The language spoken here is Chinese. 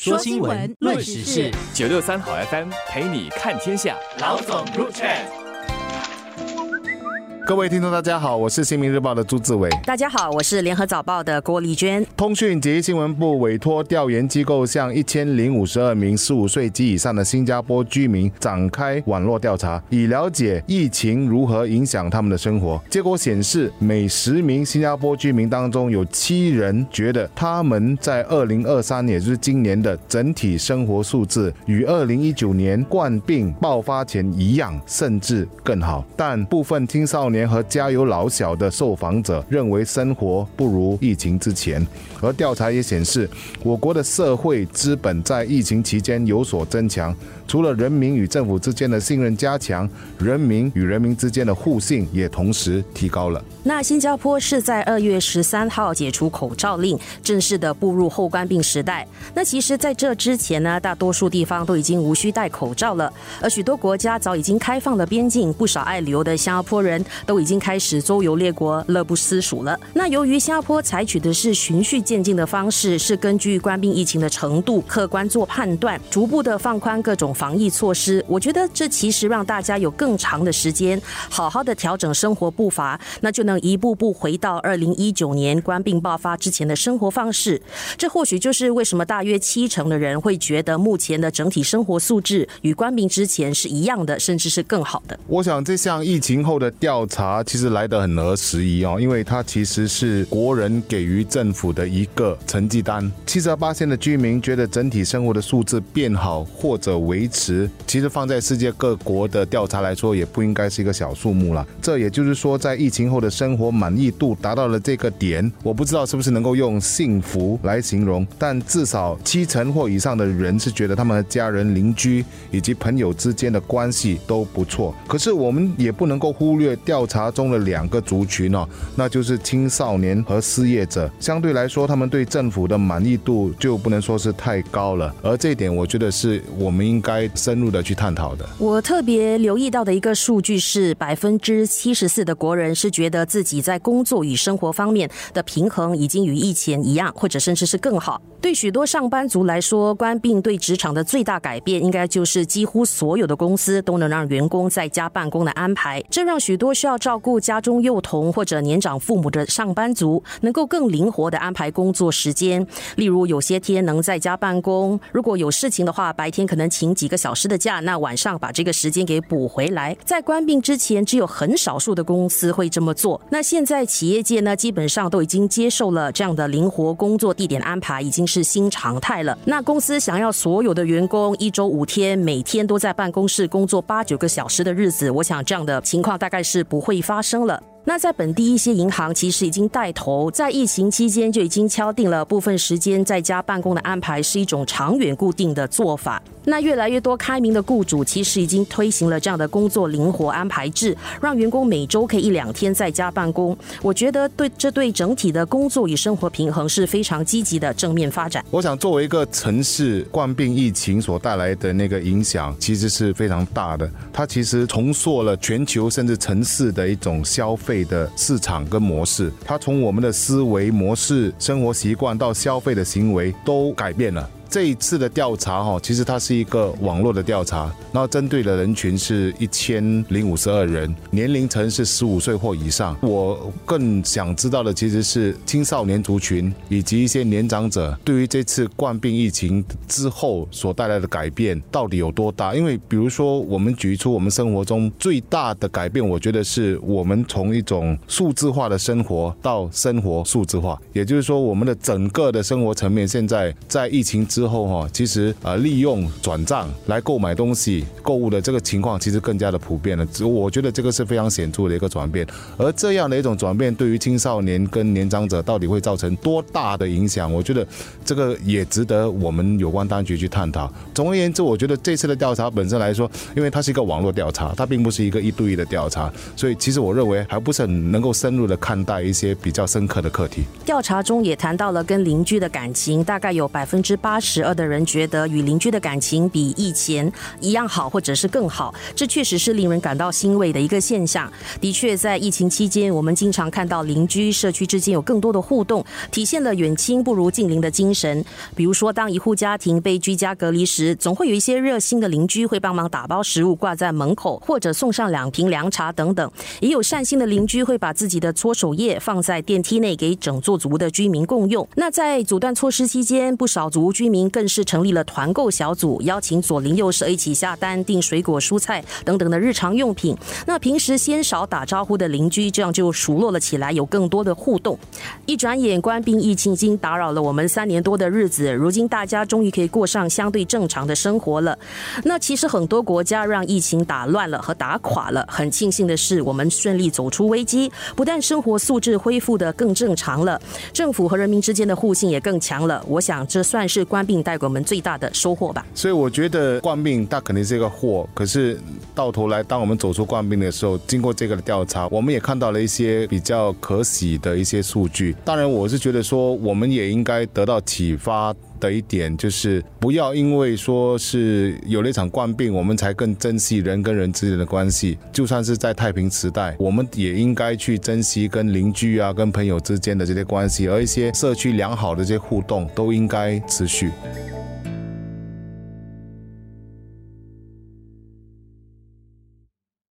说新闻，论时事，963好 FM 陪你看天下。老总入场。各位听众，大家好，我是新民日报的朱志伟。大家好，我是联合早报的郭丽娟。通讯及新闻部委托调研机构向1052名15岁及以上的新加坡居民展开网络调查，以了解疫情如何影响他们的生活。结果显示，每10名新加坡居民当中有7人觉得他们在2023年，也就是今年的整体生活素质与2019年冠病爆发前一样，甚至更好。但部分青少年和家有老小的受访者认为生活不如疫情之前。而调查也显示，我国的社会资本在疫情期间有所增强，除了人民与政府之间的信任加强，人民与人民之间的互信也同时提高了。那新加坡是在2月13号解除口罩令，正式的步入后冠病时代。那其实在这之前呢，大多数地方都已经无需戴口罩了，而许多国家早已经开放了边境，不少爱旅游的新加坡人都已经开始周游列国，乐不思蜀了。那由于新加坡采取的是循序渐进的方式，是根据冠病疫情的程度客观做判断，逐步的放宽各种防疫措施，我觉得这其实让大家有更长的时间好好的调整生活步伐，那就能一步步回到2019年冠病爆发之前的生活方式。这或许就是为什么大约70%的人会觉得目前的整体生活素质与冠病之前是一样的，甚至是更好的。我想这项疫情后的调查其实来得很合时宜哦，因为它其实是国人给予政府的一个成绩单。72%的居民觉得整体生活的素质变好或者维持，其实放在世界各国的调查来说也不应该是一个小数目了。这也就是说，在疫情后的生活满意度达到了这个点，我不知道是不是能够用幸福来形容，但至少70%或以上的人是觉得他们和家人、邻居以及朋友之间的关系都不错。可是我们也不能够忽略调查中的两个族群哦，那就是青少年和失业者。相对来说，他们对政府的满意度就不能说是太高了，而这一点我觉得是我们应该深入的去探讨的。我特别留意到的一个数据是，74%的国人是觉得自己在工作与生活方面的平衡已经与以前一样，或者甚至是更好。对许多上班族来说，冠病对职场的最大改变，应该就是几乎所有的公司都能让员工在家办公的安排。这让许多需要照顾家中幼童或者年长父母的上班族，能够更灵活的安排工作时间。例如，有些天能在家办公，如果有事情的话，白天可能请几个小时的假，那晚上把这个时间给补回来。在冠病之前，只有很少数的公司会这么做。那现在企业界呢，基本上都已经接受了这样的灵活工作地点安排，已经是新常态了。那公司想要所有的员工1周5天每天都在办公室工作8-9个小时的日子，我想这样的情况大概是不会发生了。那在本地一些银行其实已经带头，在疫情期间就已经敲定了部分时间在家办公的安排是一种长远固定的做法。那越来越多开明的雇主其实已经推行了这样的工作灵活安排制，让员工每周可以1-2天在家办公。我觉得这对整体的工作与生活平衡是非常积极的正面发展。我想作为一个城市，冠病疫情所带来的那个影响其实是非常大的，它其实重塑了全球甚至城市的一种消费的市场跟模式。它从我们的思维模式、生活习惯到消费的行为都改变了。这一次的调查其实它是一个网络的调查，然后针对的人群是1052人，年龄层是15岁或以上。我更想知道的其实是青少年族群以及一些年长者对于这次冠病疫情之后所带来的改变到底有多大。因为比如说，我们举出我们生活中最大的改变，我觉得是我们从一种数字化的生活到生活数字化，也就是说我们的整个的生活层面现在在疫情之后其实利用转账来购买东西、购物的这个情况其实更加的普遍了。我觉得这个是非常显著的一个转变，而这样的一种转变对于青少年跟年长者到底会造成多大的影响，我觉得这个也值得我们有关当局去探讨。总而言之，我觉得这次的调查本身来说，因为它是一个网络调查，它并不是一个一对一的调查，所以其实我认为还不是很能够深入的看待一些比较深刻的课题。调查中也谈到了跟邻居的感情，大概有80% 12%的人觉得与邻居的感情比以前一样好或者是更好，这确实是令人感到欣慰的一个现象。的确在疫情期间，我们经常看到邻居社区之间有更多的互动，体现了远亲不如近邻的精神。比如说当一户家庭被居家隔离时，总会有一些热心的邻居会帮忙打包食物挂在门口，或者送上2瓶凉茶等等。也有善心的邻居会把自己的搓手液放在电梯内给整座组屋的居民共用。那在阻断措施期间，不少组屋居民更是成立了团购小组，邀请左邻右舍一起下单订水果蔬菜等等的日常用品。那平时鲜少打招呼的邻居这样就熟络了起来，有更多的互动。一转眼冠病疫情已经打扰了我们3年多的日子，如今大家终于可以过上相对正常的生活了。那其实很多国家让疫情打乱了和打垮了，很庆幸的是我们顺利走出危机，不但生活素质恢复得更正常了，政府和人民之间的互信也更强了。我想这算是冠病带给我们最大的收获吧。所以我觉得冠病它肯定是一个祸，可是到头来当我们走出冠病的时候，经过这个调查，我们也看到了一些比较可喜的一些数据。当然我是觉得说我们也应该得到启发的一点，就是不要因为说是有了一场冠病我们才更珍惜人跟人之间的关系。就算是在太平时代，我们也应该去珍惜跟邻居啊跟朋友之间的这些关系，而一些社区良好的这些互动都应该持续。